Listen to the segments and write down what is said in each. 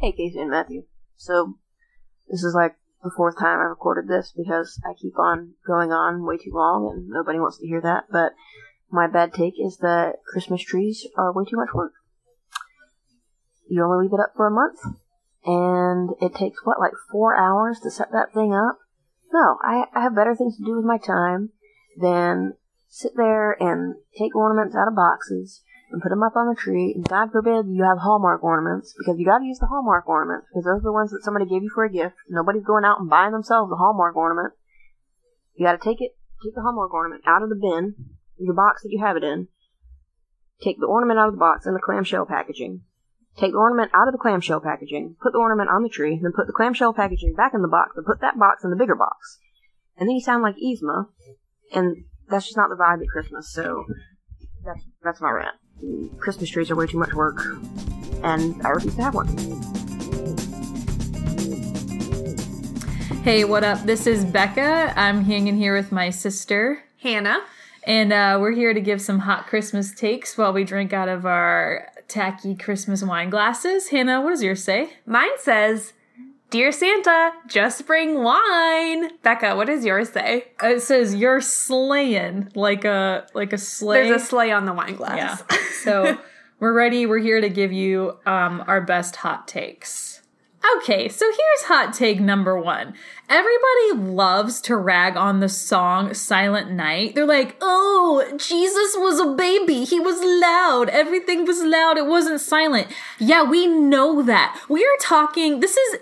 Hey, Casey and Matthew. So, this is like the fourth time I recorded this because I keep on going on way too long and nobody wants to hear that, but my bad take is that Christmas trees are way too much work. You only leave it up for a month, and it takes, like 4 hours to set that thing up? No, I have better things to do with my time than sit there and take ornaments out of boxes and put them up on the tree, and God forbid you have Hallmark ornaments, because you gotta use the Hallmark ornaments, because those are the ones that somebody gave you for a gift. Nobody's going out and buying themselves a Hallmark ornament. You gotta take the Hallmark ornament out of the bin, your box that you have it in, take the ornament out of the box and the clamshell packaging, take the ornament out of the clamshell packaging, put the ornament on the tree, then put the clamshell packaging back in the box, and put that box in the bigger box. And then you sound like Yzma, and that's just not the vibe at Christmas, so that's my rant. Christmas trees are way too much work, and I refuse to have one. Hey, what up? This is Becca. I'm hanging here with my sister, Hannah. And we're here to give some hot Christmas takes while we drink out of our tacky Christmas wine glasses. Hannah, what does yours say? Mine says, "Dear Santa, just bring wine." Becca, what does yours say? It says, "You're slaying," like a sleigh. There's a sleigh on the wine glass. Yeah. So we're ready. We're here to give you our best hot takes. Okay, so here's hot take number one. Everybody loves to rag on the song Silent Night. They're like, oh, Jesus was a baby. He was loud. Everything was loud. It wasn't silent. Yeah, we know that. We are talking, this is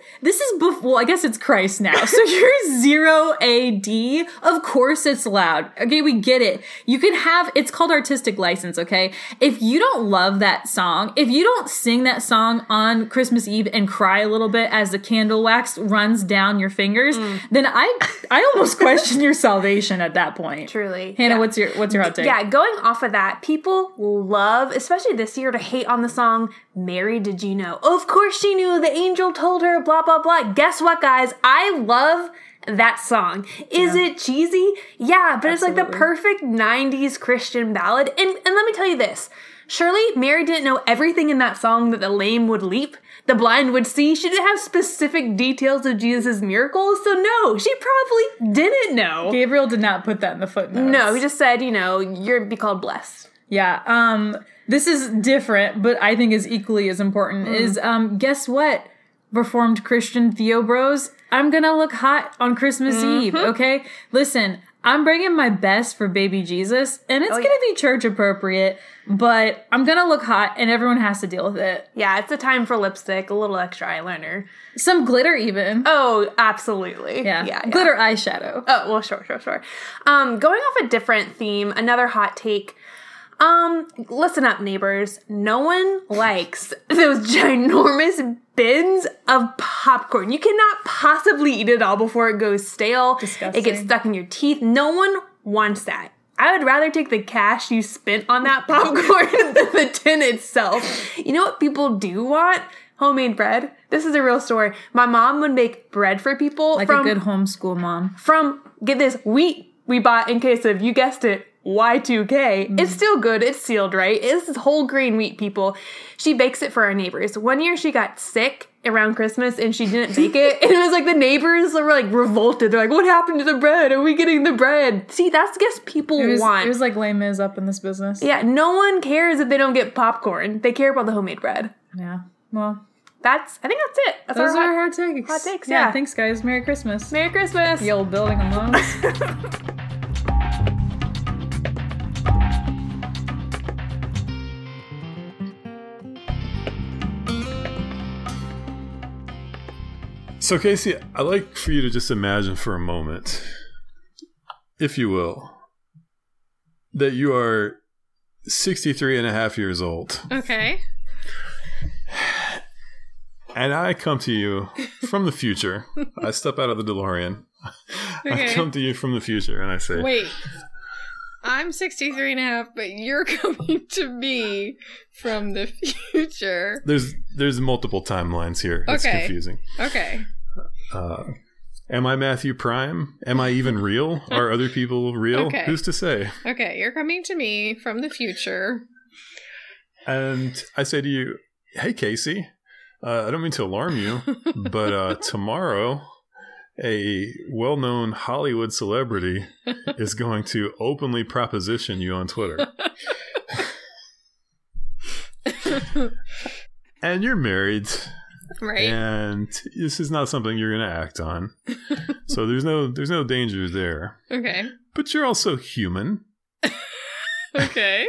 before, well, I guess it's Christ now. So you're 0 AD. Of course it's loud. Okay, we get it. You can have, it's called artistic license, okay? If you don't love that song, if you don't sing that song on Christmas Eve and cry a little bit as the candle wax runs down your fingers, then I almost question your salvation at that point. Truly. Hannah, yeah. What's your hot take? Yeah, going off of that, people love, especially this year, to hate on the song Mary Did You Know? Of course she knew, the angel told her, blah, blah, blah. Guess what, guys? I love that song. Is it cheesy? Yeah, but absolutely. It's like the perfect 90s Christian ballad. And let me tell you this. Surely Mary didn't know everything in that song that the lame would leap, the blind would see. She didn't have specific details of Jesus' miracles, so no, she probably didn't know. Gabriel did not put that in the footnotes. No, he just said, you're to be called blessed. Yeah, this is different, but I think is equally as important, is, guess what, Reformed Christian Theo Bros? I'm gonna look hot on Christmas Eve, okay? Listen, I'm bringing my best for baby Jesus, and it's going to be church appropriate, but I'm going to look hot, and everyone has to deal with it. Yeah, it's a time for lipstick, a little extra eyeliner. Some glitter even. Oh, absolutely. Yeah. Glitter eyeshadow. Oh, well, sure. Going off a different theme, another hot take. Listen up, neighbors. No one likes those ginormous bins of popcorn. You cannot possibly eat it all before it goes stale. Disgusting. It gets stuck in your teeth. No one wants that. I would rather take the cash you spent on that popcorn than the tin itself. You know what people do want? Homemade bread. This is a real story. My mom would make bread for people. Like a good homeschool mom. From, get this, wheat we bought in case of, you guessed it, Y2K. It's still good. It's sealed, right? It's whole grain wheat, people. She bakes it for our neighbors. One year she got sick around Christmas and she didn't bake it. And it was like the neighbors were like revolted. They're like, what happened to the bread? Are we getting the bread? See, that's just people want. It was like Les Mis up in this business. Yeah, no one cares if they don't get popcorn. They care about the homemade bread. Yeah, well, I think that's it. Those are our hot takes. Hot takes, yeah. Thanks, guys. Merry Christmas. Merry Christmas. The old building alone. So, Casey, I'd like for you to just imagine for a moment, if you will, that you are 63 and a half years old. Okay. And I come to you from the future. I step out of the DeLorean. Okay. I come to you from the future and I say, wait, I'm 63 and a half, but you're coming to me from the future. There's multiple timelines here. It's confusing. Okay. Am I Matthew Prime? Am I even real? Are other people real? Okay. Who's to say? Okay, you're coming to me from the future. And I say to you, hey, Casey, I don't mean to alarm you, but tomorrow, a well-known Hollywood celebrity is going to openly proposition you on Twitter. And you're married. Right. And this is not something you're going to act on. So there's no danger there. Okay. But you're also human. Okay.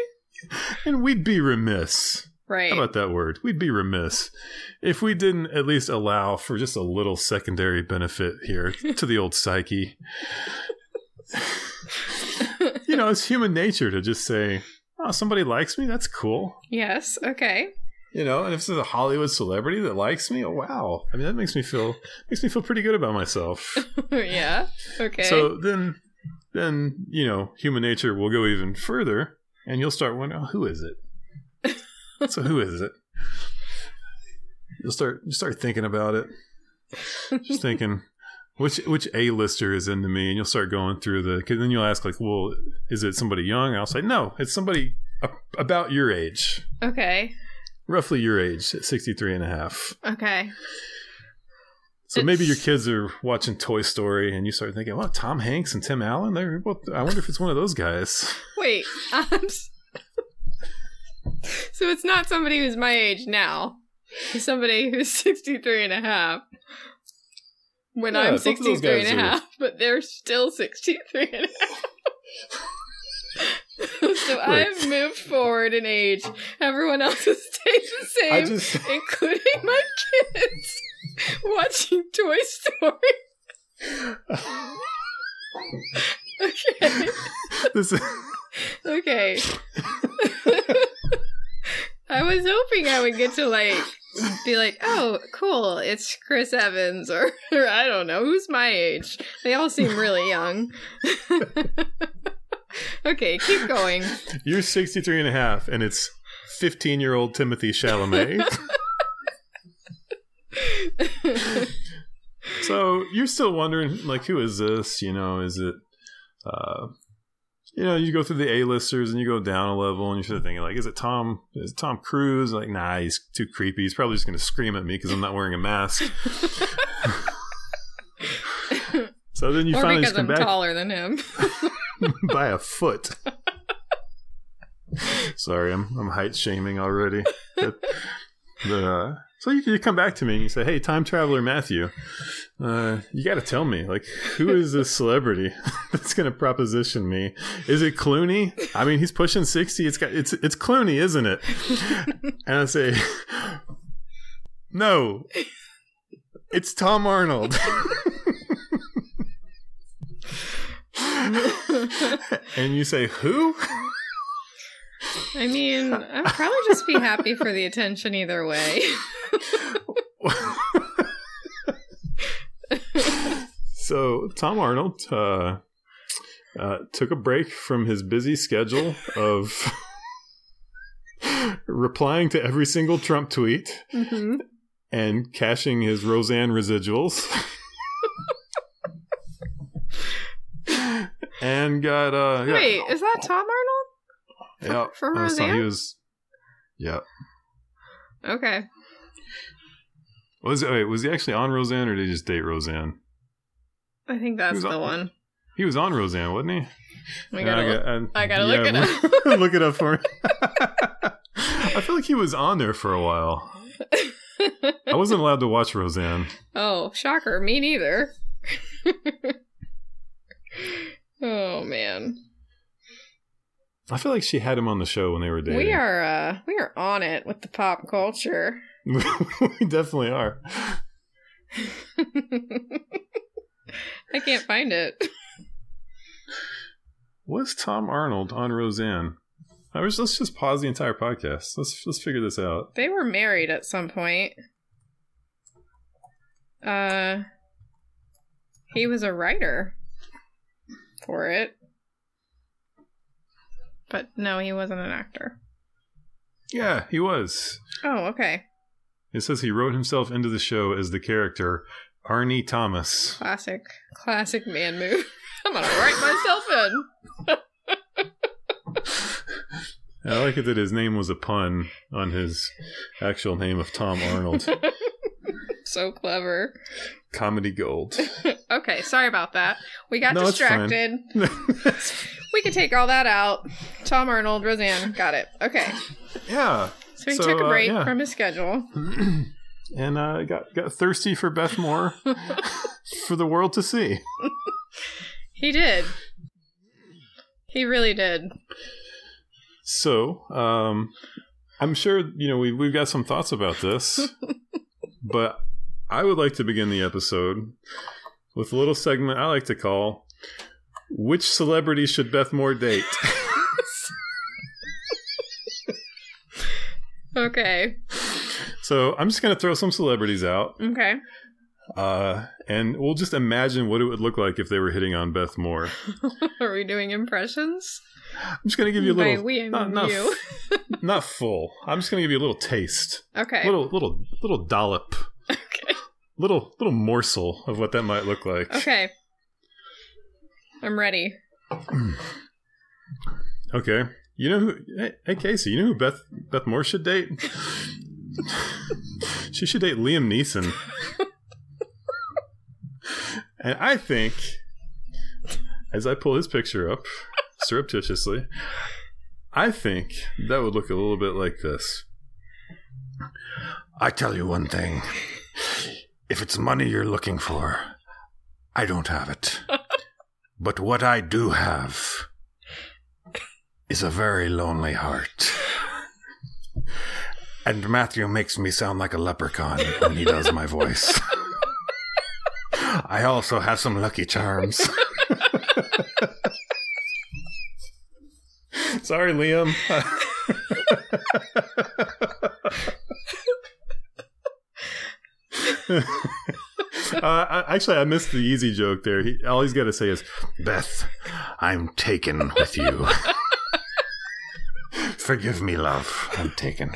And we'd be remiss. Right. How about that word? We'd be remiss if we didn't at least allow for just a little secondary benefit here to the old psyche. You know, it's human nature to just say, oh, somebody likes me. That's cool. Yes. Okay. You know, and if there's a Hollywood celebrity that likes me, oh, wow. I mean, that makes me feel pretty good about myself. Yeah. Okay. So then, you know, human nature will go even further and you'll start wondering, oh, who is it? So who is it? You'll start thinking about it. Just thinking, which A-lister is into me? And you'll start going through because then you'll ask like, well, is it somebody young? And I'll say, no, it's somebody about your age. Okay. Roughly your age, at 63 and a half. Okay. So maybe your kids are watching Toy Story and you start thinking, well, Tom Hanks and Tim Allen? I wonder if it's one of those guys. Wait, so it's not somebody who's my age now. It's somebody who's 63 and a half. When I'm 63 and a half, but they're still 63 and a half. So right. I've moved forward in age. Everyone else has stayed the same, including my kids watching Toy Story. Okay. Okay. I was hoping I would get to, like, be like, oh, cool, it's Chris Evans, or I don't know, who's my age? They all seem really young. Okay, keep going. You're 63 and a half, and it's 15-year-old Timothy Chalamet. So you're still wondering, like, who is this? You know, is it... You know, you go through the A-listers and you go down a level and you're sort of thinking, like, is it Tom Cruise? Like, nah, he's too creepy. He's probably just going to scream at me because I'm not wearing a mask. So then you finally just come back. Or because I'm taller than him. By a foot. Sorry, I'm height shaming already. So you come back to me and you say, hey, time traveler Matthew, you got to tell me, like, who is this celebrity that's going to proposition me? Is it Clooney? I mean, he's pushing 60. It's Clooney, isn't it? And I say, no, it's Tom Arnold. And you say, who? I mean, I'd probably just be happy for the attention either way. So, Tom Arnold took a break from his busy schedule of replying to every single Trump tweet and cashing his Roseanne residuals. And got... Wait, is that Tom Arnold? Yeah, for Roseanne? Yeah. Okay. Was he actually on Roseanne, or did he just date Roseanne? I think that's the one. He was on Roseanne, wasn't he? I gotta look it up. Look it up for me. I feel like he was on there for a while. I wasn't allowed to watch Roseanne. Oh, shocker! Me neither. Oh man. I feel like she had him on the show when they were dating. We are on it with the pop culture. We definitely are. I can't find it. Was Tom Arnold on Roseanne? Let's just pause the entire podcast. Let's figure this out. They were married at some point. He was a writer for it. But no, he wasn't an actor. Yeah, he was. Oh, okay. It says he wrote himself into the show as the character Arnie Thomas. Classic man move. I'm going to write myself in. I like it that his name was a pun on his actual name of Tom Arnold. so clever. Comedy gold. Okay, sorry about that. We got distracted. It's fine. We could take all that out. Tom Arnold, Roseanne, got it. Okay. Yeah. So he took a break from his schedule. And got thirsty for Beth Moore for the world to see. He did. He really did. So, I'm sure, you know, we've got some thoughts about this, but I would like to begin the episode with a little segment I like to call, Which Celebrity Should Beth Moore Date? Okay. So I'm just going to throw some celebrities out. Okay. And we'll just imagine what it would look like if they were hitting on Beth Moore. Are we doing impressions? I'm just going to give you a little... Not full. I'm just going to give you a little taste. Okay. Little dollop. Okay. Little morsel of what that might look like. Okay. I'm ready. Okay. You know who... Hey, Casey, you know who Beth Moore should date? She should date Liam Neeson. And I think, as I pull his picture up, surreptitiously, I think that would look a little bit like this. I tell you one thing. If it's money you're looking for, I don't have it. But what I do have is a very lonely heart. And Matthew makes me sound like a leprechaun when he does my voice. I also have some Lucky Charms. Sorry, Liam. Actually, I missed the easy joke there. All he's got to say is, Beth, I'm taken with you. Forgive me, love. I'm taken.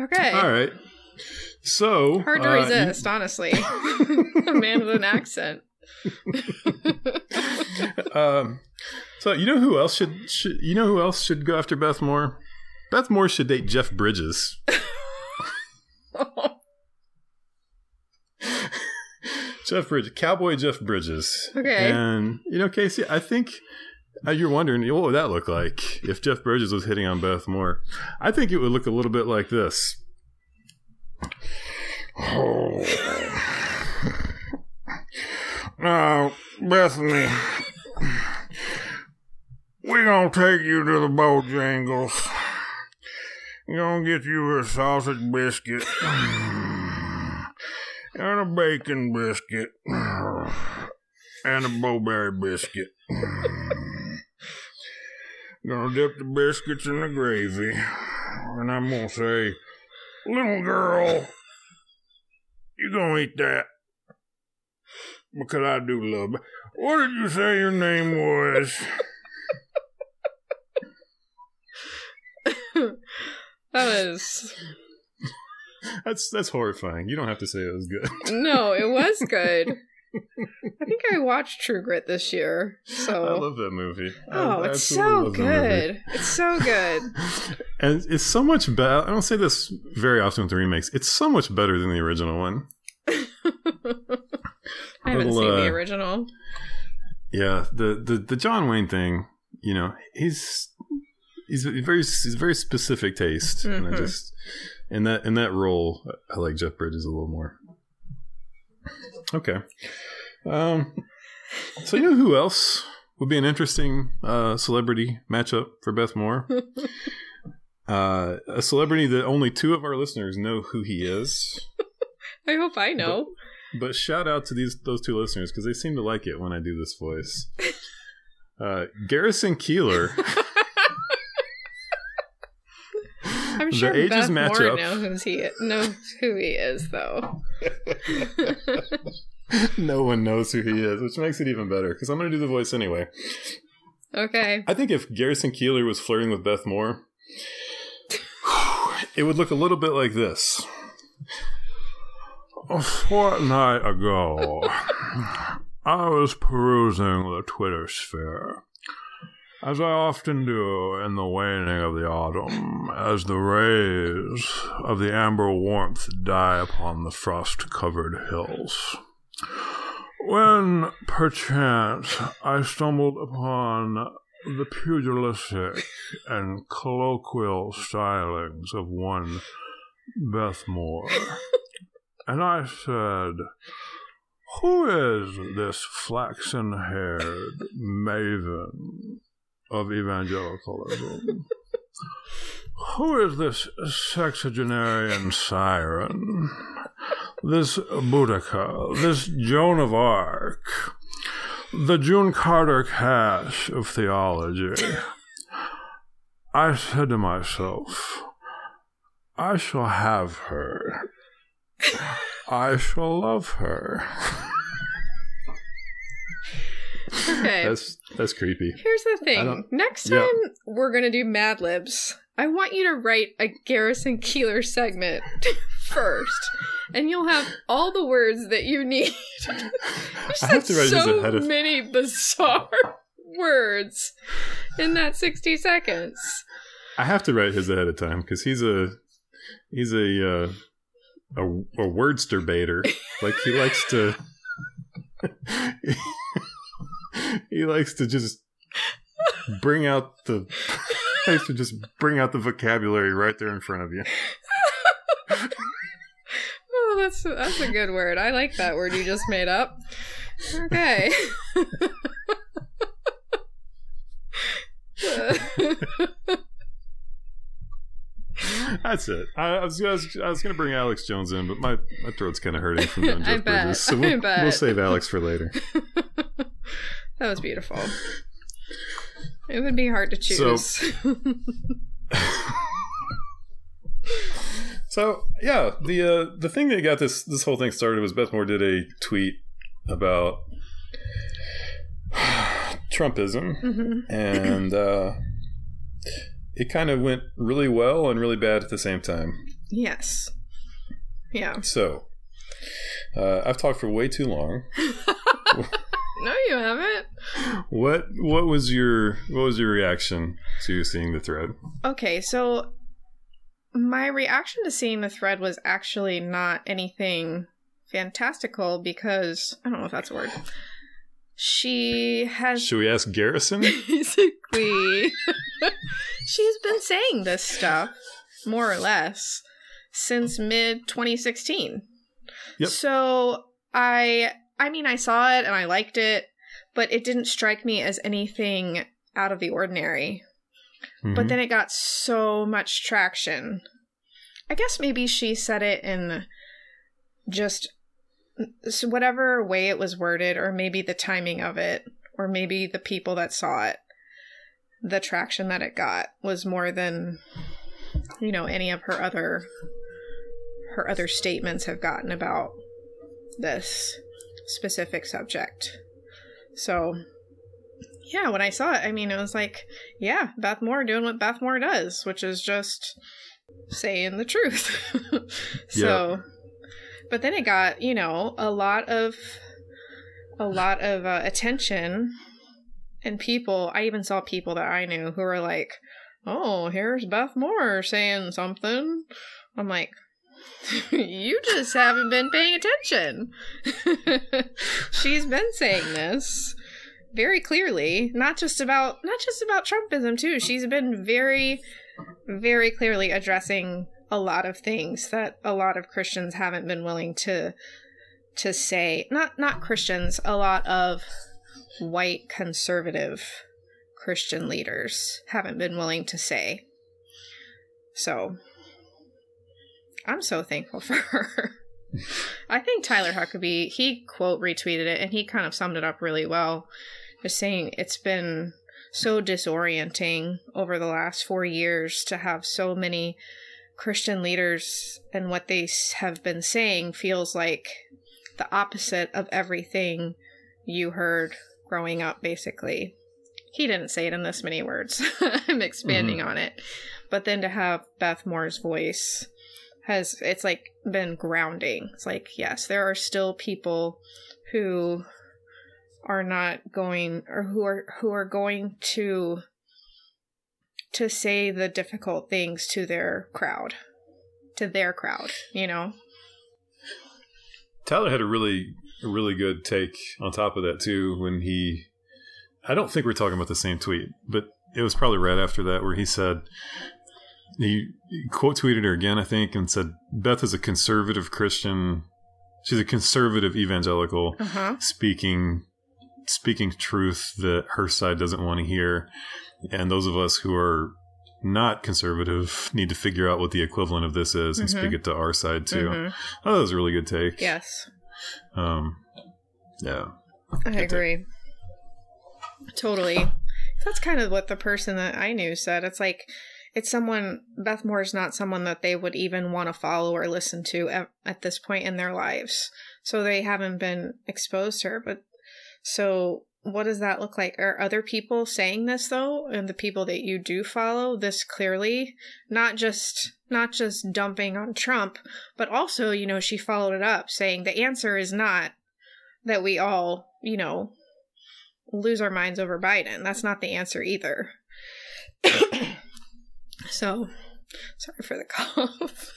Okay. All right. So hard to resist, honestly. A man with an accent. So you know who else should go after Beth Moore? Beth Moore should date Jeff Bridges. Jeff Bridges, cowboy Jeff Bridges. Okay. And you know, Casey, I think you're wondering what would that look like if Jeff Bridges was hitting on Beth Moore. I think it would look a little bit like this. Oh. Now, Bethany, we're going to take you to the Bojangles. We're going to get you a sausage biscuit and a bacon biscuit and a bowberry biscuit. Going to dip the biscuits in the gravy, and I'm going to say, little girl, you gonna eat that because I do love it. What did you say your name was? That's horrifying. You don't have to say it was good. No, it was good. I think I watched True Grit this year. So I love that movie. Oh, it's so good. It's so good. And it's so much better. I don't say this very often with the remakes. It's so much better than the original one. I haven't seen the original. Yeah, the John Wayne thing, you know, he's very specific taste. Mm-hmm. And I just in that role I like Jeff Bridges a little more. Okay. So you know who else would be an interesting celebrity matchup for Beth Moore? A celebrity that only two of our listeners know who he is. I hope I know. But shout out to those two listeners because they seem to like it when I do this voice. Garrison Keillor. I'm sure Beth Moore knows who he is, though. No one knows who he is, which makes it even better, because I'm going to do the voice anyway. Okay. I think if Garrison Keillor was flirting with Beth Moore, it would look a little bit like this. A fortnight ago, I was perusing the Twitter sphere. As I often do in the waning of the autumn, as the rays of the amber warmth die upon the frost-covered hills. When, perchance, I stumbled upon the pugilistic and colloquial stylings of one Beth Moore, and I said, "Who is this flaxen-haired maven of evangelicalism? Who is this sexagenarian siren, this Boudica, this Joan of Arc, the June Carter Cash of theology?" I said to myself, I shall have her. I shall love her. Okay. That's creepy. Here's the thing. Next time we're going to do Mad Libs, I want you to write a Garrison Keillor segment first, and you'll have all the words that you need. I have to write so ahead of... many bizarre words in that 60 seconds. I have to write his ahead of time because he's a wordster baiter. Like he likes to just bring out the vocabulary right there in front of you. Oh, that's a good word. I like that word you just made up. Okay. That's it. I was going to bring Alex Jones in, but my throat's kind of hurting from Jeff Bridges, so we'll save Alex for later. That was beautiful. It would be hard to choose. So yeah, the thing that got this whole thing started was Beth Moore did a tweet about Trumpism, and it kind of went really well and really bad at the same time. Yes. Yeah. So, I've talked for way too long. No, you haven't. What was your reaction to seeing the thread? Okay, so my reaction to seeing the thread was actually not anything fantastical because I don't know if that's a word. She has... Should we ask Garrison? Basically. She's been saying this stuff, more or less, since mid-2016. Yep. So, I mean, I saw it and I liked it, but it didn't strike me as anything out of the ordinary. Mm-hmm. But then it got so much traction. I guess maybe she said it in just... so whatever way it was worded, or maybe the timing of it, or maybe the people that saw it, the traction that it got was more than, you know, any of her other statements have gotten about this specific subject. So, yeah, when I saw it, I mean, it was like, yeah, Beth Moore doing what Beth Moore does, which is just saying the truth. So... yeah. But then it got, you know, a lot of attention and people. I even saw people that I knew who were like, "Oh, here's Beth Moore saying something." I'm like, "You just haven't been paying attention." She's been saying this very clearly, not just about Trumpism too. She's been very, very clearly addressing a lot of things that a lot of Christians haven't been willing to say. Not Christians, a lot of white conservative Christian leaders haven't been willing to say. So I'm so thankful for her. I think Tyler Huckabee, he quote retweeted it and he kind of summed it up really well, just saying it's been so disorienting over the last 4 years to have so many Christian leaders and what they have been saying feels like the opposite of everything you heard growing up, basically. He didn't say it in this many words. I'm expanding on it. But then to have Beth Moore's voice it's like been grounding. It's like, yes, there are still people who are not going or who are going to to say the difficult things to their crowd. You know? Tyler had a really good take on top of that, too, when he... I don't think we're talking about the same tweet, but it was probably right after that where he said... He quote tweeted her again, I think, and said, Beth is a conservative Christian. She's a conservative evangelical speaking truth that her side doesn't want to hear. And those of us who are not conservative need to figure out what the equivalent of this is and speak it to our side, too. Mm-hmm. Oh, that was a really good take. Yes. Yeah. I agree. Take. Totally. That's kind of what the person that I knew said. It's like... It's someone, Beth Moore is not someone that they would even want to follow or listen to at this point in their lives. So they haven't been exposed to her. But so what does that look like? Are other people saying this, though? And the people that you do follow this clearly, not just dumping on Trump, but also, you know, she followed it up saying the answer is not that we all, you know, lose our minds over Biden. That's not the answer either. So, sorry for the cough.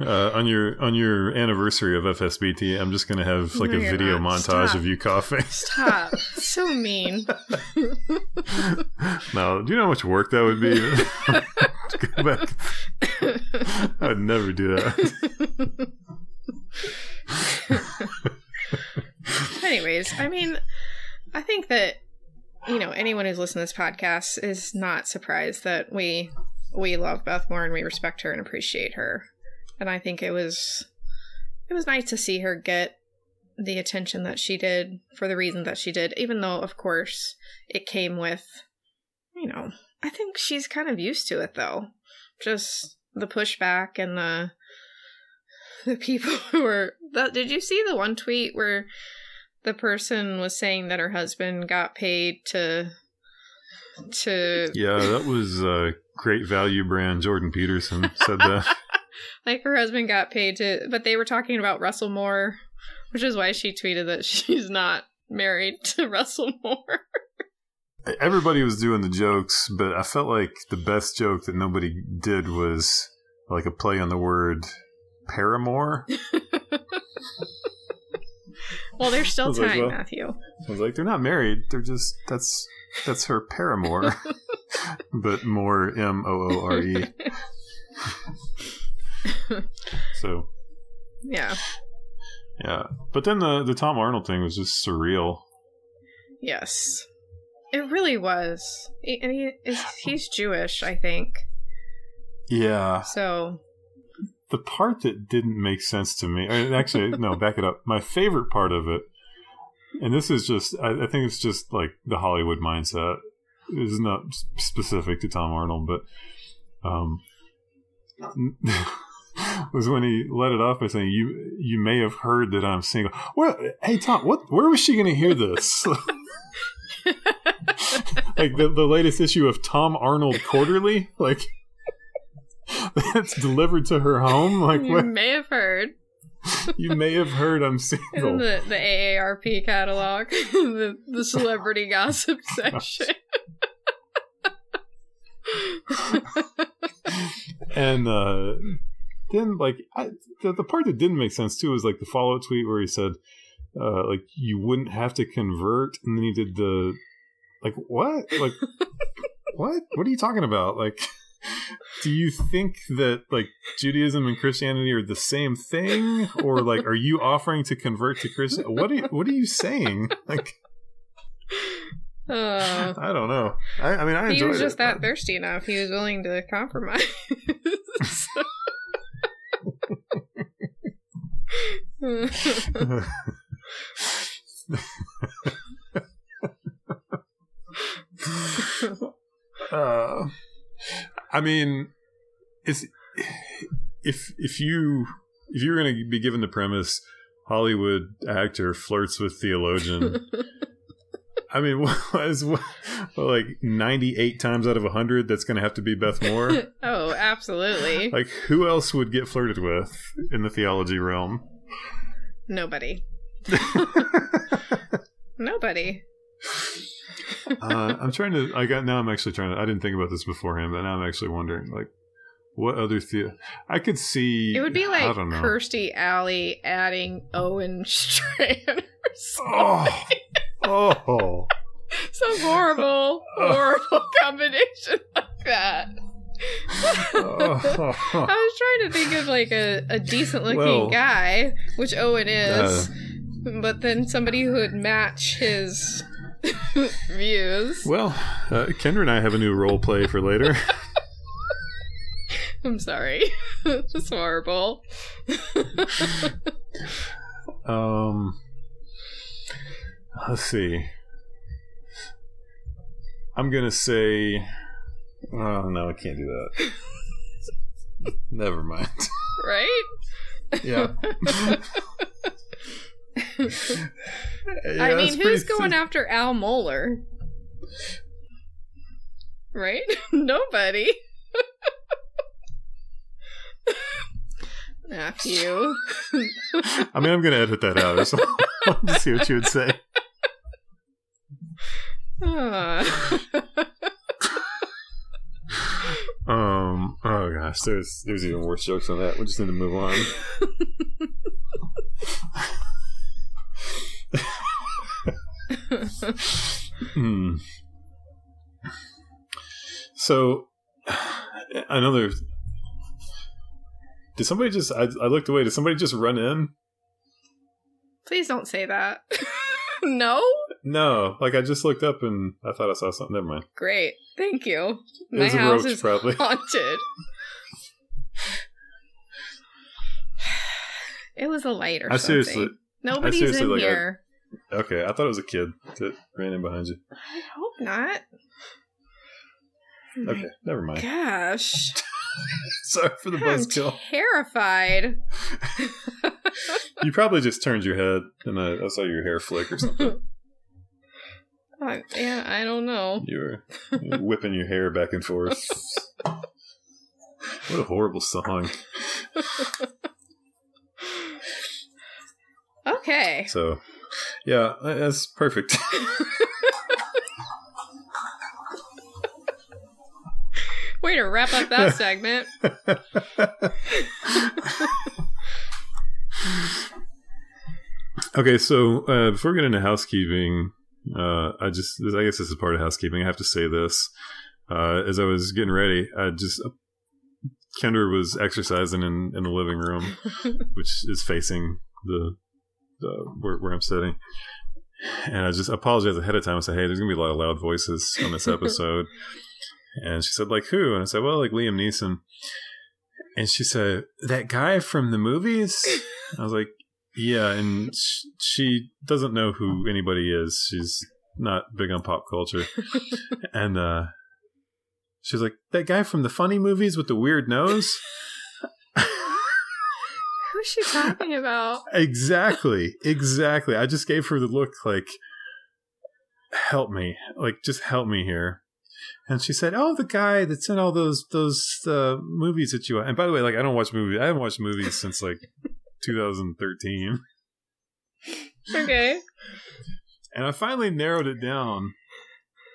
On your anniversary of FSBT, I'm just going to have like a video montage of you coughing. Stop. So mean. Now, do you know how much work that would be? Go back. I would never do that. Anyways, I mean, I think that you know, anyone who's listened to this podcast is not surprised that we love Beth Moore and we respect her and appreciate her. And I think it was nice to see her get the attention that she did for the reason that she did, even though, of course, it came with, you know, I think she's kind of used to it, though. Just the pushback and the people who were... Did you see the one tweet where... The person was saying that her husband got paid to... Yeah, that was Great Value brand Jordan Peterson said that. Like her husband got paid to... But they were talking about Russell Moore, which is why she tweeted that she's not married to Russell Moore. Everybody was doing the jokes, but I felt like the best joke that nobody did was like a play on the word paramour. Well, they're still tying, like, well, Matthew. I was like, they're not married. They're just, that's her paramour. But more Moore. So. Yeah. Yeah. But then the Tom Arnold thing was just surreal. Yes. It really was. And he's Jewish, I think. Yeah. So... The part that didn't make sense to me... Actually, no, back it up. My favorite part of it, and this is just... I think it's just like the Hollywood mindset. It's not specific to Tom Arnold, but... was when he let it off by saying, you may have heard that I'm single. Well, hey, Tom, where was she going to hear this? Like the latest issue of Tom Arnold Quarterly? Like... That's delivered to her home. Like, you may have heard. You may have heard I'm single. In the AARP catalog, the celebrity gossip section. And then, like, the part that didn't make sense too was like the follow-up tweet where he said, "Like you wouldn't have to convert," and then he did the, like, what? Like, what? What are you talking about? Like. Do you think that, like, Judaism and Christianity are the same thing? Or, like, are you offering to convert to Christianity? What are you saying? Like, I don't know. I mean, I enjoyed it. He was just that thirsty enough. He was willing to compromise. I mean, it's if you're going to be given the premise, Hollywood actor flirts with theologian. I mean, like 98 times out of 100, that's going to have to be Beth Moore. Oh, absolutely. Like, who else would get flirted with in the theology realm? Nobody. Nobody. I'm trying to. I'm actually trying to. I didn't think about this beforehand, but now I'm actually wondering, like, what other I could see. It would be like Kirstie Alley adding Owen Strand. Or something. Oh. Some horrible, horrible combination like that. I was trying to think of like a decent looking guy, which Owen is, but then somebody who would match his views. Well, Kendra and I have a new role play for later. I'm sorry. That's horrible. Let's see. I'm going to say... Oh, no, I can't do that. Never mind. Right? Yeah. I mean, who's going after Al Mohler? Right? Nobody. Matthew. I mean, I'm going to edit that out or something. I'll just see what you would say. Oh gosh, there's even worse jokes on that. We just need to move on. So another. Did somebody just? I looked away. Did somebody just run in? Please don't say that. No. No, like I just looked up and I thought I saw something. Never mind. Great, thank you. My house is probably haunted. It was a light or something. Seriously, nobody's in here. Okay, I thought it was a kid that ran in behind you. I hope not. Okay, never mind. Gosh. Sorry for the buzzkill. I'm terrified. You probably just turned your head and I saw your hair flick or something. Yeah, I don't know. You were whipping your hair back and forth. What a horrible song. Okay. So, yeah, that's perfect. Way to wrap up that segment. Okay, so before we get into housekeeping... I guess this is part of housekeeping. I have to say this. As I was getting ready, Kendra was exercising in the living room, which is facing where I'm sitting. And I just apologized ahead of time. I said, "Hey, there's gonna be a lot of loud voices on this episode." And she said, "Like who?" And I said, "Well, like Liam Neeson." And she said, "That guy from the movies?" I was like, yeah, and she doesn't know who anybody is. She's not big on pop culture. And she's like, "That guy from the funny movies with the weird nose?" Who's she talking about? Exactly. I just gave her the look like, help me. Like, just help me here. And she said, "Oh, the guy that's in all those movies that you watch." And by the way, like, I don't watch movies. I haven't watched movies since, like... 2013. Okay. And I finally narrowed it down.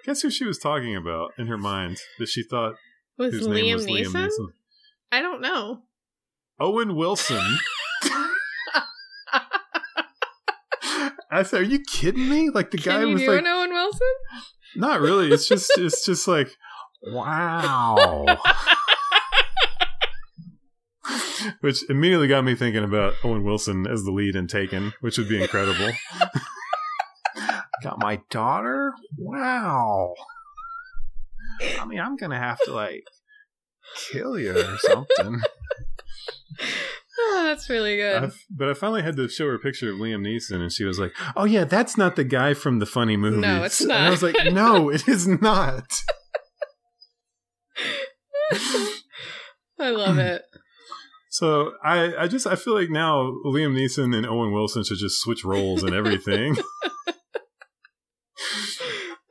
Guess who she was talking about in her mind that she thought was whose Liam name was Neeson? Liam Neeson? I don't know. Owen Wilson. I said, "Are you kidding me?" Like the guy was like, Owen Wilson? Not really. It's just it's like, wow. Which immediately got me thinking about Owen Wilson as the lead in Taken, which would be incredible. Got my daughter? Wow. I mean, I'm going to have to, like, kill you or something. Oh, that's really good. But I finally had to show her a picture of Liam Neeson, and she was like, "Oh, yeah, that's not the guy from the funny movies." No, it's not. And I was like, "No, it is not." I love it. So I feel like now Liam Neeson and Owen Wilson should just switch roles and everything.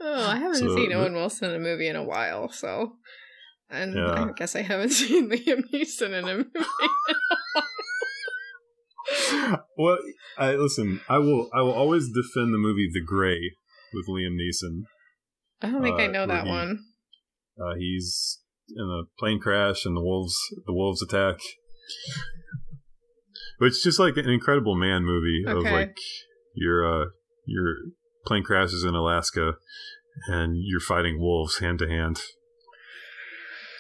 Oh, I haven't seen Owen Wilson in a movie in a while, so. And yeah. I guess I haven't seen Liam Neeson in a movie in a while. Well, listen, I will always defend the movie The Grey with Liam Neeson I don't think I know that one. He's in a plane crash and the wolves attack. It's just like an Incredible Man movie of like your plane crashes in Alaska and you're fighting wolves hand to hand.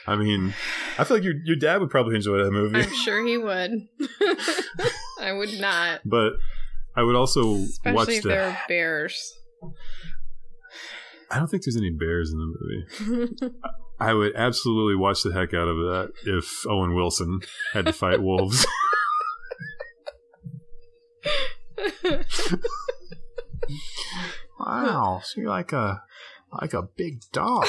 I mean, I feel like your dad would probably enjoy that movie. I'm sure he would. I would not. But I would also especially watch if there are bears. I don't think there's any bears in the movie. I would absolutely watch the heck out of that if Owen Wilson had to fight wolves. Wow, so you're like a big dog.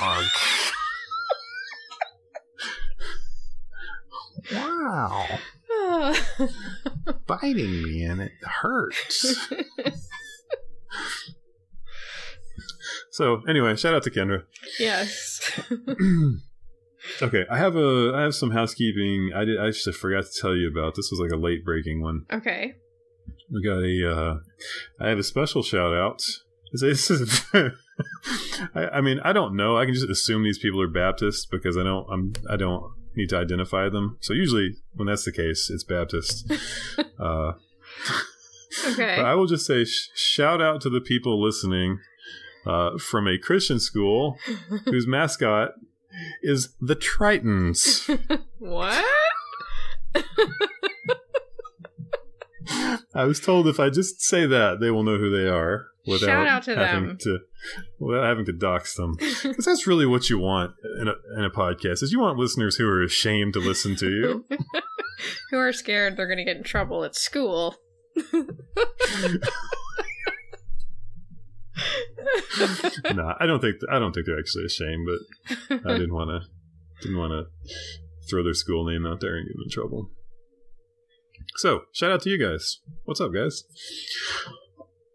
Wow. Biting me and it hurts. So anyway, shout out to Kendra. Yes. Okay, I have some housekeeping. I actually forgot to tell you about. This was like a late breaking one. Okay. We got I have a special shout out. This is I mean, I don't know. I can just assume these people are Baptist because I don't need to identify them. So usually when that's the case, it's Baptist. Okay. But I will just say shout out to the people listening from a Christian school whose mascot is the Tritons. What? I was told if I just say that, they will know who they are without shout out to them. Without having to dox them. Because that's really what you want in a podcast, is you want listeners who are ashamed to listen to you. Who are scared they're going to get in trouble at school. Nah, I don't think they're actually ashamed, but I didn't want to throw their school name out there and get them in trouble. So, shout out to you guys. What's up, guys?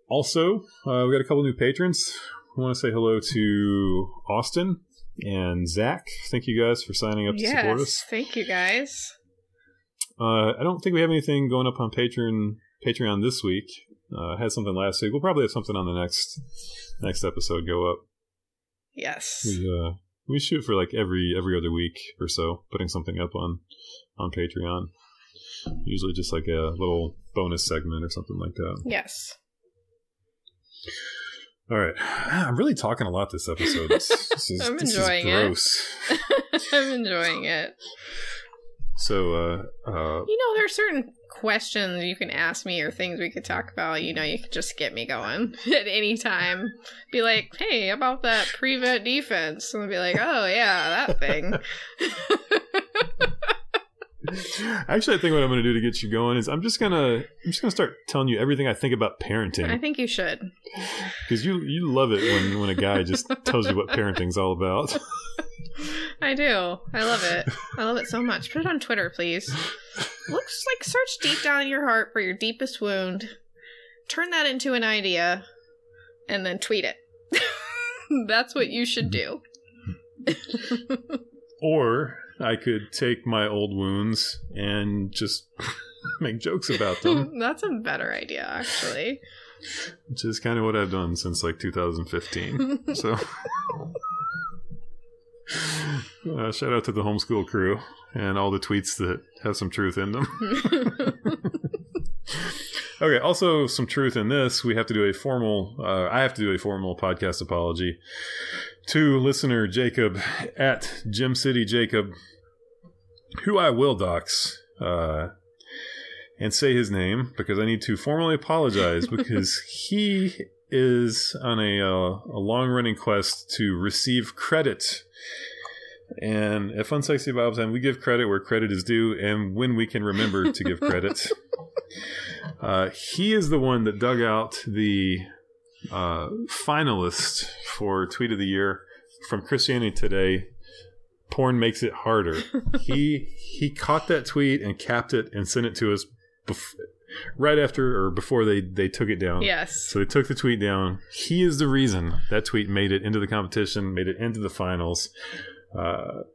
Also, we got a couple new patrons. I want to say hello to Austin and Zach. Thank you guys for signing up to support us. Thank you guys. I don't think we have anything going up on Patreon this week. Had something last week. We'll probably have something on the next episode go up. Yes. We shoot for like every other week or so, putting something up on Patreon. Usually just like a little bonus segment or something like that. Yes. All right. I'm really talking a lot this episode. I'm enjoying it. Gross. I'm enjoying it. So, there's certain questions you can ask me or things we could talk about. You could just get me going at any time. Be like, hey, about that prevent defense. And I'll be like, oh, yeah, that thing. Actually, I think what I'm going to do to get you going is I'm just going to start telling you everything I think about parenting. I think you should. Because you love it when a guy just tells you what parenting's all about. I do. I love it. I love it so much. Put it on Twitter, please. Looks like search deep down in your heart for your deepest wound. Turn that into an idea and then tweet it. That's what you should do. Or I could take my old wounds and just make jokes about them. That's a better idea, actually. Which is kind of what I've done since like 2015. So shout out to the homeschool crew and all the tweets that have some truth in them. Okay, also some truth in this. I have to do a formal podcast apology to listener Jacob at Gym City Jacob, who I will dox and say his name because I need to formally apologize because he is on a long-running quest to receive credit. And at Fun Sexy Bible Time, we give credit where credit is due and when we can remember to give credit. He is the one that dug out the finalist for Tweet of the Year from Christianity Today. Porn makes it harder. He caught that tweet and capped it and sent it to us right after or before they took it down. Yes. So they took the tweet down. He is the reason that tweet made it into the competition, made it into the finals. I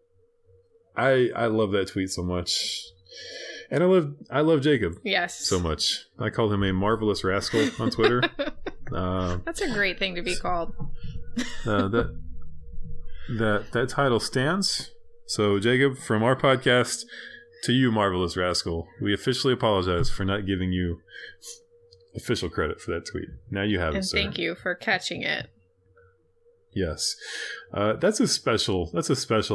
love that tweet so much. And I love Jacob. Yes. So much. I call him a marvelous rascal on Twitter. That's a great thing to be called. That title stands. So, Jacob, from our podcast to you, Marvelous Rascal, we officially apologize for not giving you official credit for that tweet. Now you have it, sir. Thank you for catching it. Yes. That's a special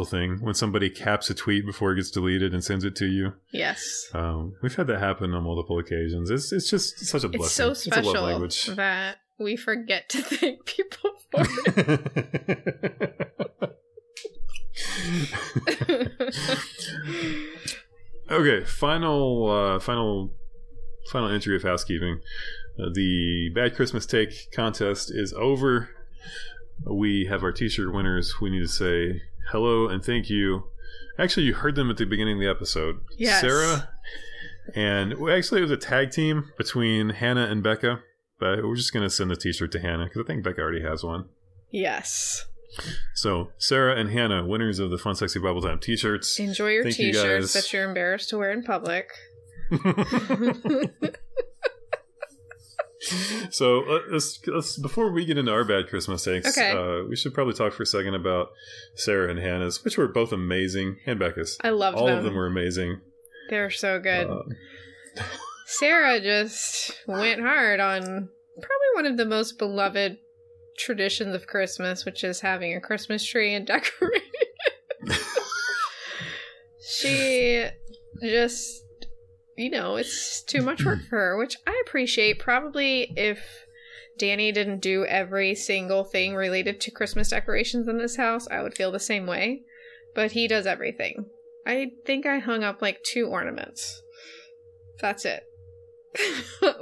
thing when somebody caps a tweet before it gets deleted and sends it to you. Yes. We've had that happen on multiple occasions. It's just such a blessing. It's so special, it's a love language, that we forget to thank people for it. Okay, final entry of housekeeping. The Bad Christmas Take contest is over. We have our t-shirt winners. We need to say hello and thank you. Actually, you heard them at the beginning of the episode. Yes. Sarah and actually it was a tag team between Hannah and Becca, but we're just going to send the t-shirt to Hannah because I think Becca already has one. Yes. So Sarah and Hannah, winners of the Fun Sexy Bible Time t-shirts. Enjoy your thank t-shirts you that you're embarrassed to wear in public. So let's before we get into our bad Christmas takes, okay, we should probably talk for a second about Sarah and Hannah's, which were both amazing, and Becca's. I loved all them. All of them were amazing. They're so good. Sarah just went hard on probably one of the most beloved traditions of Christmas, which is having a Christmas tree and decorating it. She just, you know, it's too much work for her, which I appreciate. Probably if Danny didn't do every single thing related to Christmas decorations in this house, I would feel the same way. But he does everything. I think I hung up like 2 ornaments. That's it.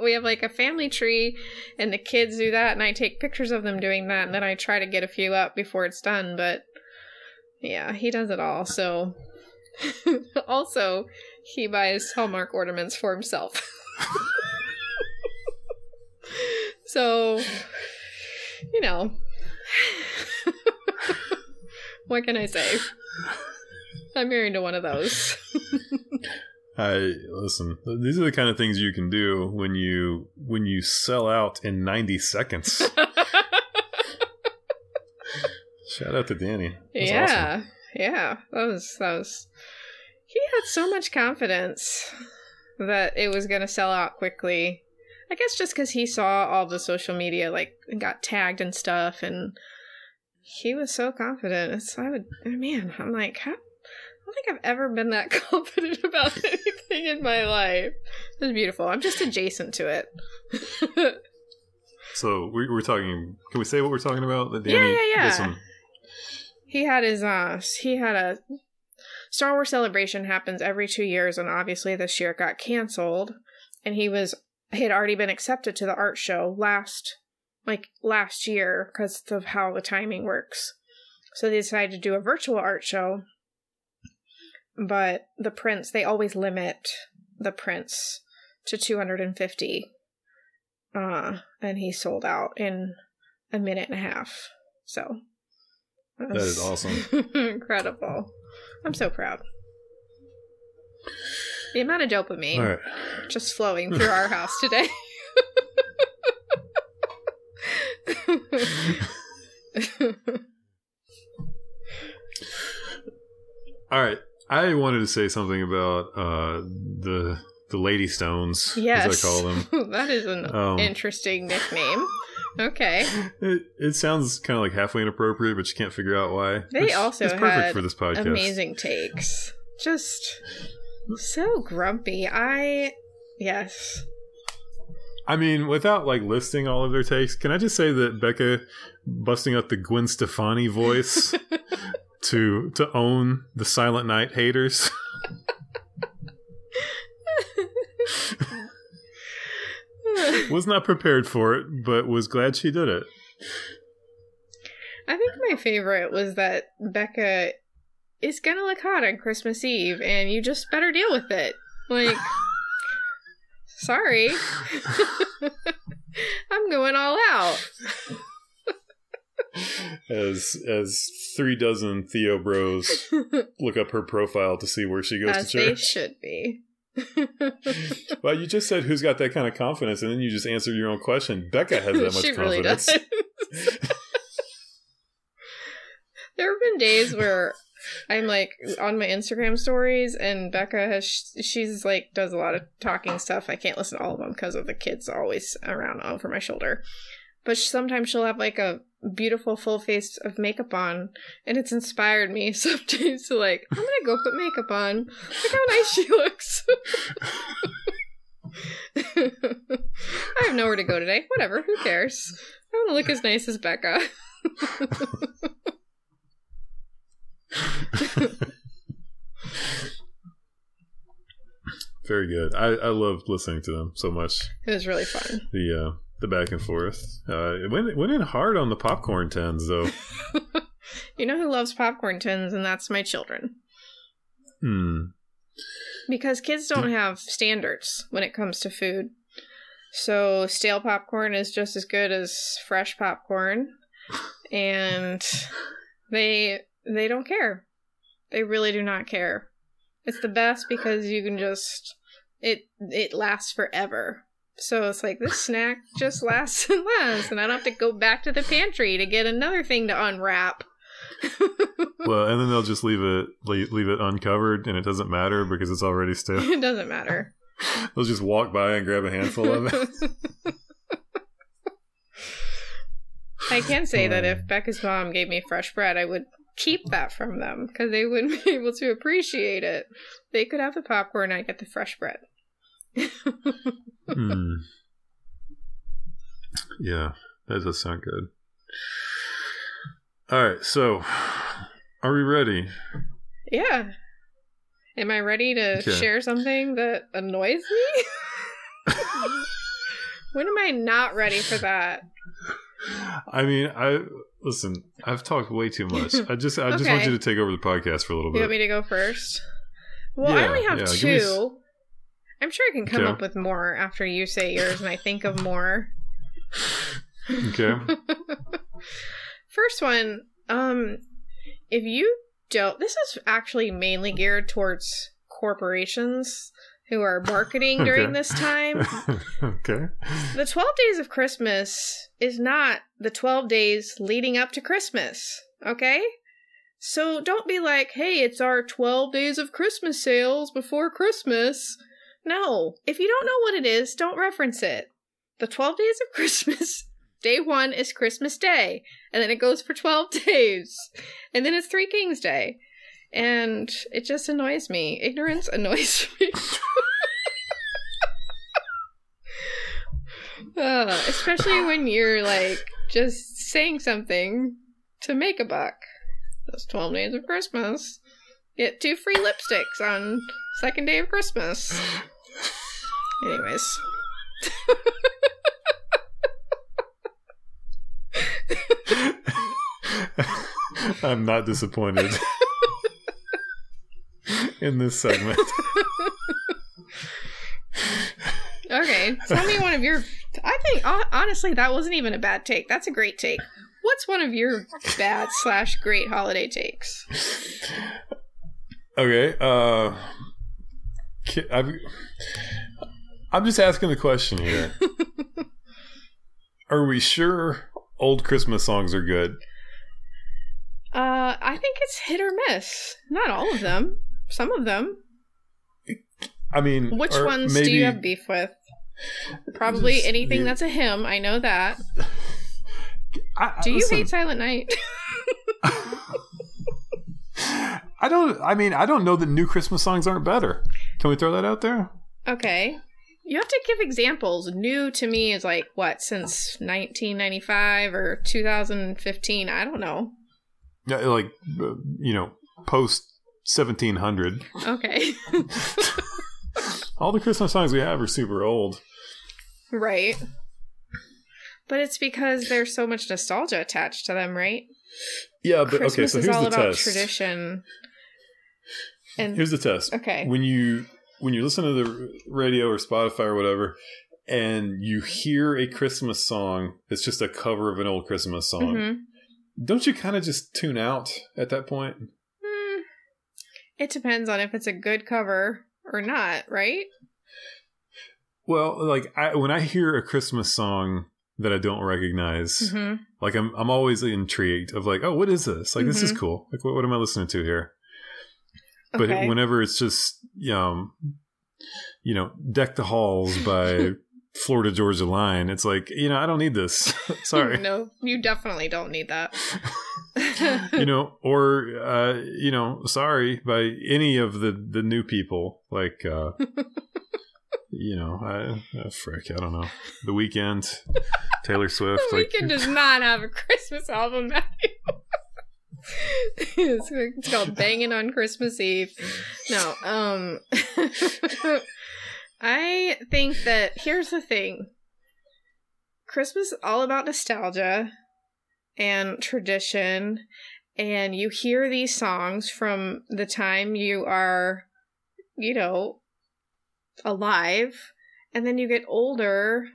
We have like a family tree and the kids do that and I take pictures of them doing that and then I try to get a few up before it's done. But yeah, he does it all. So also, he buys Hallmark ornaments for himself. So, you know, what can I say? I'm married to one of those. Listen, these are the kind of things you can do when you sell out in 90 seconds. Shout out to Danny. That's awesome. Yeah, that was. He had so much confidence that it was going to sell out quickly. I guess just because he saw all the social media, like, got tagged and stuff, and he was so confident. I'm like, I don't think I've ever been that confident about anything in my life. It was beautiful. I'm just adjacent to it. So we're talking. Can we say what we're talking about? That Danny yeah. He had a Star Wars Celebration happens every 2 years, and obviously this year it got canceled, and he had already been accepted to the art show last year because of how the timing works. So they decided to do a virtual art show, but the prints, they always limit the prints to 250, and he sold out in a minute and a half, so... That is awesome. Incredible. I'm so proud. The amount of dopamine just flowing through our house today. All right. I wanted to say something about the Lady Stones, as I call them. That is an interesting nickname. Okay. It sounds kind of like halfway inappropriate, but you can't figure out why. They also had for this podcast. Amazing takes. Just so grumpy. Yes. I mean, without like listing all of their takes, can I just say that Becca busting out the Gwen Stefani voice to own the Silent Night haters? Was not prepared for it, but was glad she did it. I think my favorite was that Becca is going to look hot on Christmas Eve, and you just better deal with it. Like, sorry. I'm going all out. As 36 Theo bros look up her profile to see where she goes to church. As they should be. Well, you just said who's got that kind of confidence, and then you just answered your own question. Becca has that much confidence. She really does. There have been days where I'm like on my Instagram stories, and Becca she's like does a lot of talking stuff. I can't listen to all of them because of the kids always around over my shoulder. But sometimes she'll have like a beautiful full face of makeup on, and it's inspired me sometimes to like, I'm gonna go put makeup on. Look how nice she looks. I have nowhere to go today. Whatever, who cares? I want to look as nice as Becca. Very good. I loved listening to them so much. It was really fun. The back and forth. It went in hard on the popcorn tins, though. You know who loves popcorn tins, and that's my children. Because kids don't have standards when it comes to food. So stale popcorn is just as good as fresh popcorn. And they don't care. They really do not care. It's the best because you can just it lasts forever. So it's like this snack just lasts and lasts, and I don't have to go back to the pantry to get another thing to unwrap. Well, and then they'll just leave it uncovered, and it doesn't matter because it's already stale. It doesn't matter. They'll just walk by and grab a handful of it. I can say that if Becca's mom gave me fresh bread, I would keep that from them because they wouldn't be able to appreciate it. They could have the popcorn, I get the fresh bread. Yeah, that does sound good. All right, so are we ready? Yeah. Am I ready to share something that annoys me? When am I not ready for that? I mean, listen, I've talked way too much. I just okay. want you to take over the podcast for a little bit. You want me to go first? Well, I only have two. I'm sure I can come up with more after you say yours and I think of more. Okay. First one, if you don't... This is actually mainly geared towards corporations who are marketing during this time. Okay. The 12 days of Christmas is not the 12 days leading up to Christmas, okay? So don't be like, hey, it's our 12 days of Christmas sales before Christmas. No. If you don't know what it is, don't reference it. The 12 days of Christmas... Day one is Christmas Day, and then it goes for 12 days, and then it's Three Kings Day, and it just annoys me. Ignorance annoys me. Especially when you're, like, just saying something to make a buck. Those 12 days of Christmas. Get 2 free lipsticks on second day of Christmas. Anyways. I'm not disappointed in this segment. Okay, tell me one of your... I think, honestly, that wasn't even a bad take. That's a great take. What's one of your bad/great holiday takes? Okay, I'm just asking the question here. Are we sure old Christmas songs are good? I think it's hit or miss. Not all of them. Some of them. I mean... Which ones do you have beef with? Probably anything that's a hymn. I know that. Do you hate Silent Night? I don't know that new Christmas songs aren't better. Can we throw that out there? Okay. You have to give examples. New to me is like, what, since 1995 or 2015? I don't know. Yeah, like, you know, post 1700. Okay. All the Christmas songs we have are super old. Right. But it's because there's so much nostalgia attached to them, right? Yeah, but Christmas okay, so here's the test. It's all about tradition. And here's the test. Okay. When you listen to the radio or Spotify or whatever, and you hear a Christmas song that's just a cover of an old Christmas song. Mm-hmm. Don't you kind of just tune out at that point? It depends on if it's a good cover or not, right? Well, like, when I hear a Christmas song that I don't recognize. Mm-hmm. Like I'm always intrigued of like, oh, what is this? Like, mm-hmm. this is cool. Like, what am I listening to here? Okay. But whenever it's just, Deck the Halls by Florida Georgia Line, it's like, I don't need this. Sorry. No, you definitely don't need that. Sorry by any of the new people. Like, I don't know. The Weeknd, Taylor Swift. The Weeknd does not have a Christmas album, Matthew. It's called Banging on Christmas Eve. No, I think that here's the thing. Christmas is all about nostalgia and tradition, and you hear these songs from the time you are, alive, and then you get older,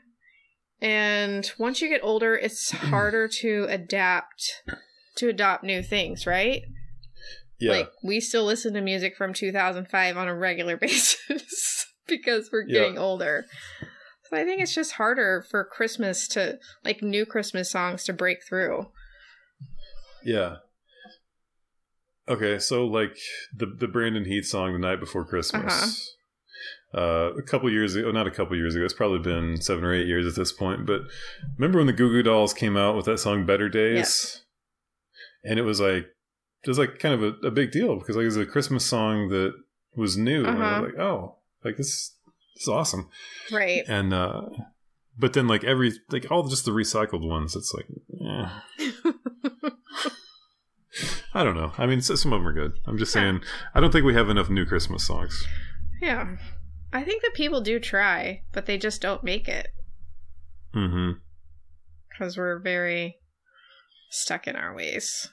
and once you get older, it's harder to adopt new things, right? Yeah. Like, we still listen to music from 2005 on a regular basis because we're getting older. So I think it's just harder for Christmas to, like, new Christmas songs to break through. Yeah. Okay, so, like, the Brandon Heath song, The Night Before Christmas. Uh-huh. It's probably been 7 or 8 years at this point, but remember when the Goo Goo Dolls came out with that song, Better Days? Yes. And it was kind of a big deal because, like, it was a Christmas song that was new. Uh-huh. And I was like, oh, like, this is awesome. Right. And, but then, like, all just the recycled ones, it's like, I don't know. I mean, some of them are good. I'm just saying, I don't think we have enough new Christmas songs. Yeah. I think that people do try, but they just don't make it. Mm-hmm. Because we're very stuck in our ways.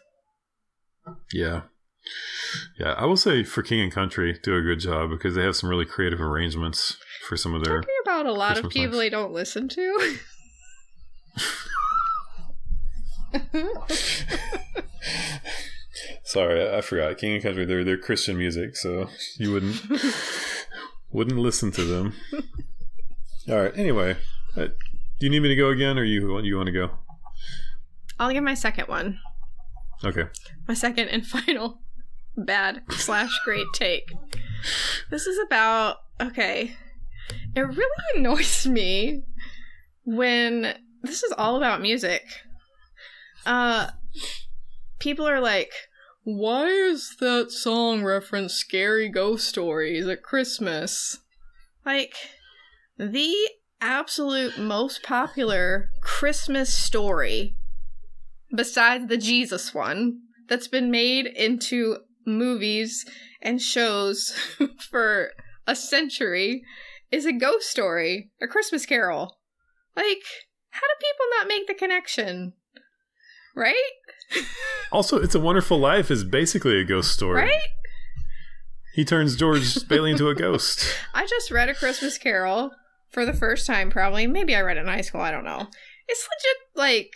Yeah. I will say For King and Country do a good job because they have some really creative arrangements for some of their. Talking about a lot Christmas of people songs. They don't listen to. Sorry, I forgot. King and Country, they're Christian music, so you wouldn't listen to them. All right. Anyway, do you need me to go again, or you want to go? I'll give my second one. Okay. My second and final bad /great take. This is about, okay, it really annoys me when, this is all about music. People are like, why is that song reference scary ghost stories at Christmas? Like, the absolute most popular Christmas story besides the Jesus one that's been made into movies and shows for a century is A Ghost Story, A Christmas Carol. Like, how do people not make the connection? Right? Also, It's a Wonderful Life is basically a ghost story. Right? He turns George Bailey into a ghost. I just read A Christmas Carol for the first time, probably. Maybe I read it in high school. I don't know. It's legit, like...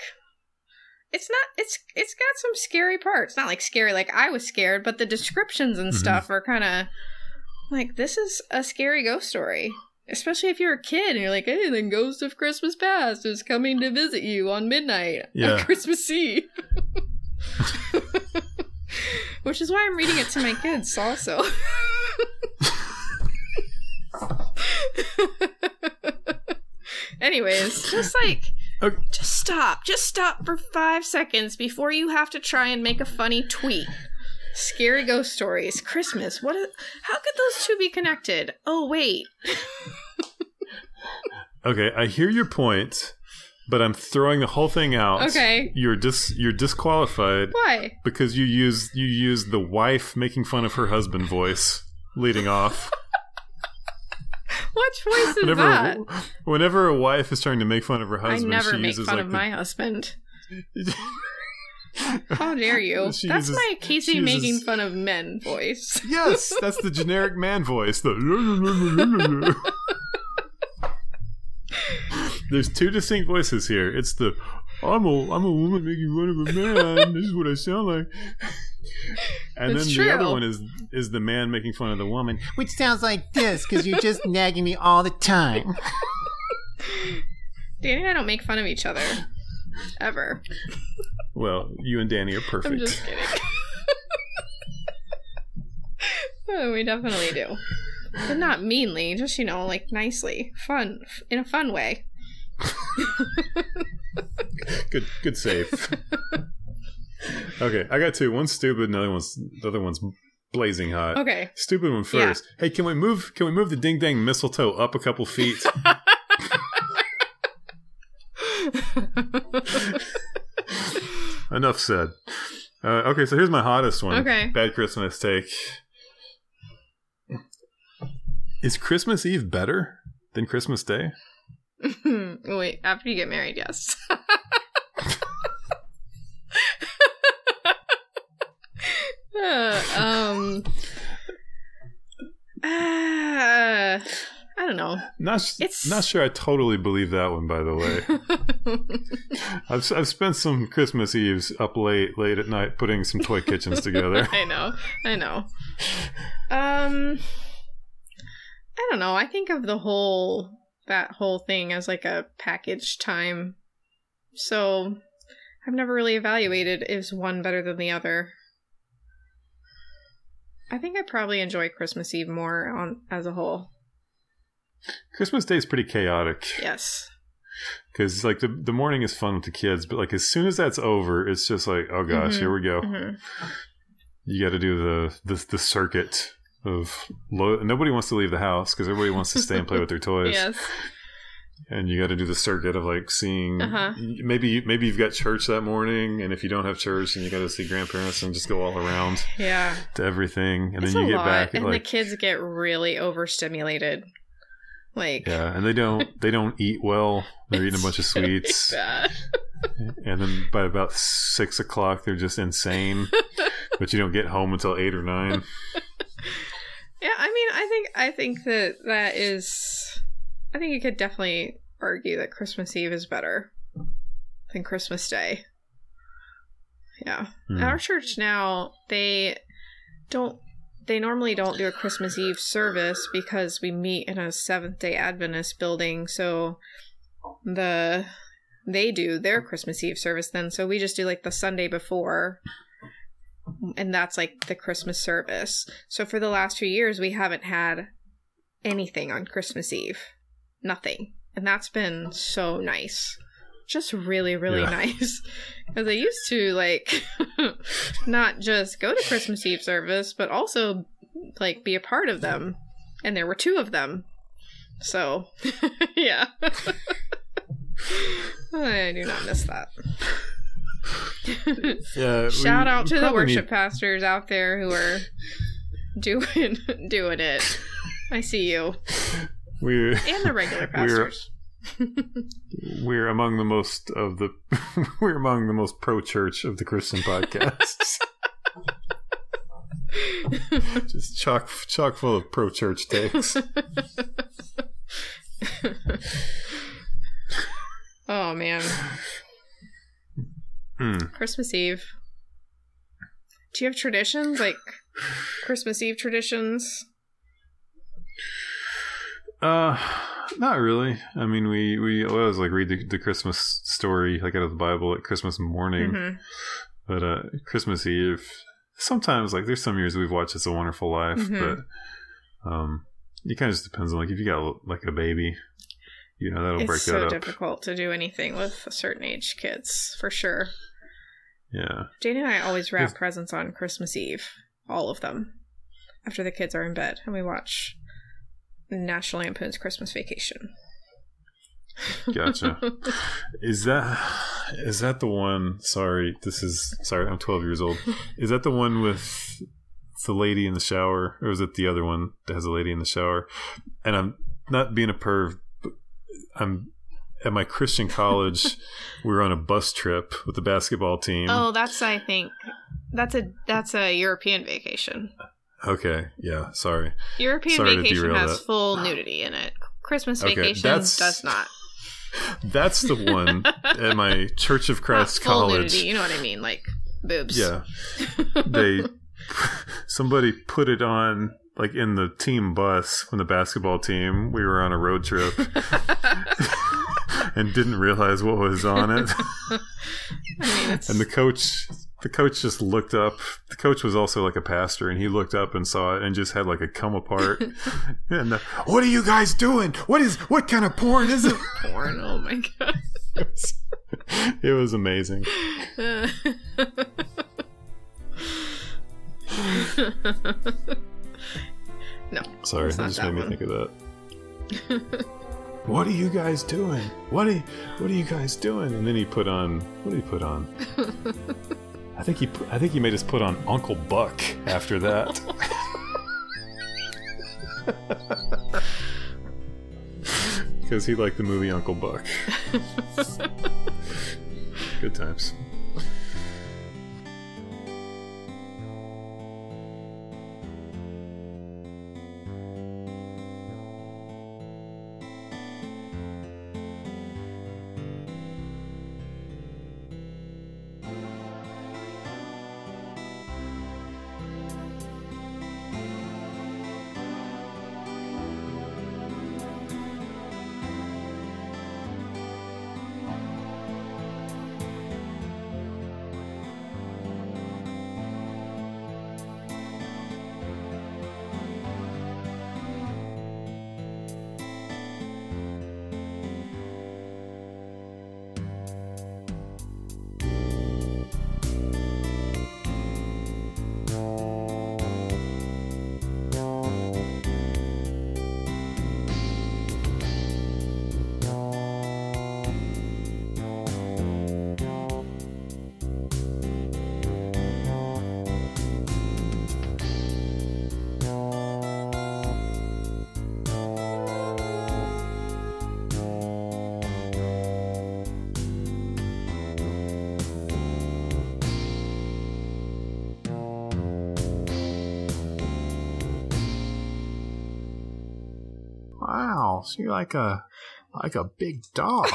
It's got some scary parts. Not like scary, like I was scared, but the descriptions and stuff are kind of like, this is a scary ghost story. Especially if you're a kid and you're like, hey, the ghost of Christmas past is coming to visit you on midnight on Christmas Eve. Which is why I'm reading it to my kids also. Anyways, just like... Okay. Just stop for 5 seconds before you have to try and make a funny tweet. Scary ghost stories, Christmas. How could those two be connected? Oh, wait. Okay, I hear your point, but I'm throwing the whole thing out. Okay. You're disqualified. Why? Because you used the wife making fun of her husband voice leading off. What choice is that? Whenever a wife is trying to make fun of her husband, I never make fun of my husband. How dare you? That's my Casey making fun of men voice. Yes, that's the generic man voice. There's two distinct voices here. It's the I'm a woman making fun of a man. This is what I sound like. And it's then true. The other one is the man making fun of the woman, which sounds like this, because you're just nagging me all the time. Danny and I don't make fun of each other. Ever. Well, you and Danny are perfect. I'm just kidding. Oh, we definitely do. But not meanly, just, you know, like, nicely. Fun. In a fun way. Good save. Okay, I got two. One's stupid, and the other one's blazing hot. Okay. Stupid one first. Yeah. Hey, can we move the ding dang mistletoe up a couple feet? Enough said. Okay, so here's my hottest one. Okay. Bad Christmas take. Is Christmas Eve better than Christmas Day? Wait, after you get married, yes. I don't know. Not sure I totally believe that one, by the way. I've spent some Christmas Eves up late at night putting some toy kitchens together. I know. I don't know. I think of that whole thing as like a package time. So I've never really evaluated is one better than the other. I think I probably enjoy Christmas Eve more as a whole. Christmas Day is pretty chaotic. Yes. Because like the morning is fun with the kids, but like as soon as that's over, it's just like, oh gosh, here we go. Mm-hmm. You got to do the circuit. Nobody wants to leave the house because everybody wants to stay and play with their toys. Yes. And you got to do the circuit of like seeing maybe you've got church that morning, and if you don't have church, then you got to see grandparents and just go all around. Yeah. To everything, and it's then you get back and like, the kids get really overstimulated. Like yeah, and they don't eat well. They're eating a bunch of sweets. Really bad. And then by about 6 o'clock, they're just insane. But you don't get home until 8 or 9. Yeah, I mean, I think that is... I think you could definitely argue that Christmas Eve is better than Christmas Day. Yeah. Mm. At our church now, they normally don't do a Christmas Eve service because we meet in a Seventh-day Adventist building, so they do their Christmas Eve service then, so we just do like the Sunday before... And that's like the Christmas service. So for the last few years, we haven't had anything on Christmas Eve. Nothing. And that's been so nice. Just really, really nice. Because I used to like not just go to Christmas Eve service, but also like be a part of them. And there were 2 of them. So yeah. I do not miss that. Yeah, shout out to the worship pastors out there who are doing it. I see you. And the regular pastors. We're among the most pro-church of the Christian podcasts. Just chock full of pro-church takes. Oh man. Christmas Eve. Do you have traditions? Like, Christmas Eve traditions? Not really. I mean, we always, like, read the Christmas story, like, out of the Bible at Christmas morning. Mm-hmm. But Christmas Eve, sometimes, like, there's some years we've watched It's a Wonderful Life, mm-hmm. but it kind of just depends on, like, if you got, like, a baby. You know, that'll break that up. It's so difficult to do anything with a certain age kids, for sure. Yeah. Danny and I always wrap presents on Christmas Eve. All of them. After the kids are in bed. And we watch National Lampoon's Christmas Vacation. Gotcha. Is that the one... Sorry, I'm 12 years old. Is that the one with the lady in the shower? Or is it the other one that has a lady in the shower? And I'm not being a perv... I'm at my Christian college. We were on a bus trip with the basketball team. Oh, that's a European Vacation. Okay, yeah, sorry. European Vacation has full nudity in it. Christmas Vacation does not. That's the one at my Church of Christ college. Full nudity, you know what I mean, like boobs. Yeah, somebody put it on. Like in the team bus, when the basketball team, we were on a road trip. and didn't realize what was on it. I mean, and the coach just looked up. The coach was also like a pastor, and he looked up and saw it and just had like a come apart. And what are you guys doing? What kind of porn is it? Porn? Oh my god! It was amazing. No. Sorry, that just made me think of that. What are you guys doing? What are you guys doing? And then he put on. What did he put on? I think he made us put on Uncle Buck after that. Because he liked the movie Uncle Buck. Good times. So you're like a big dog.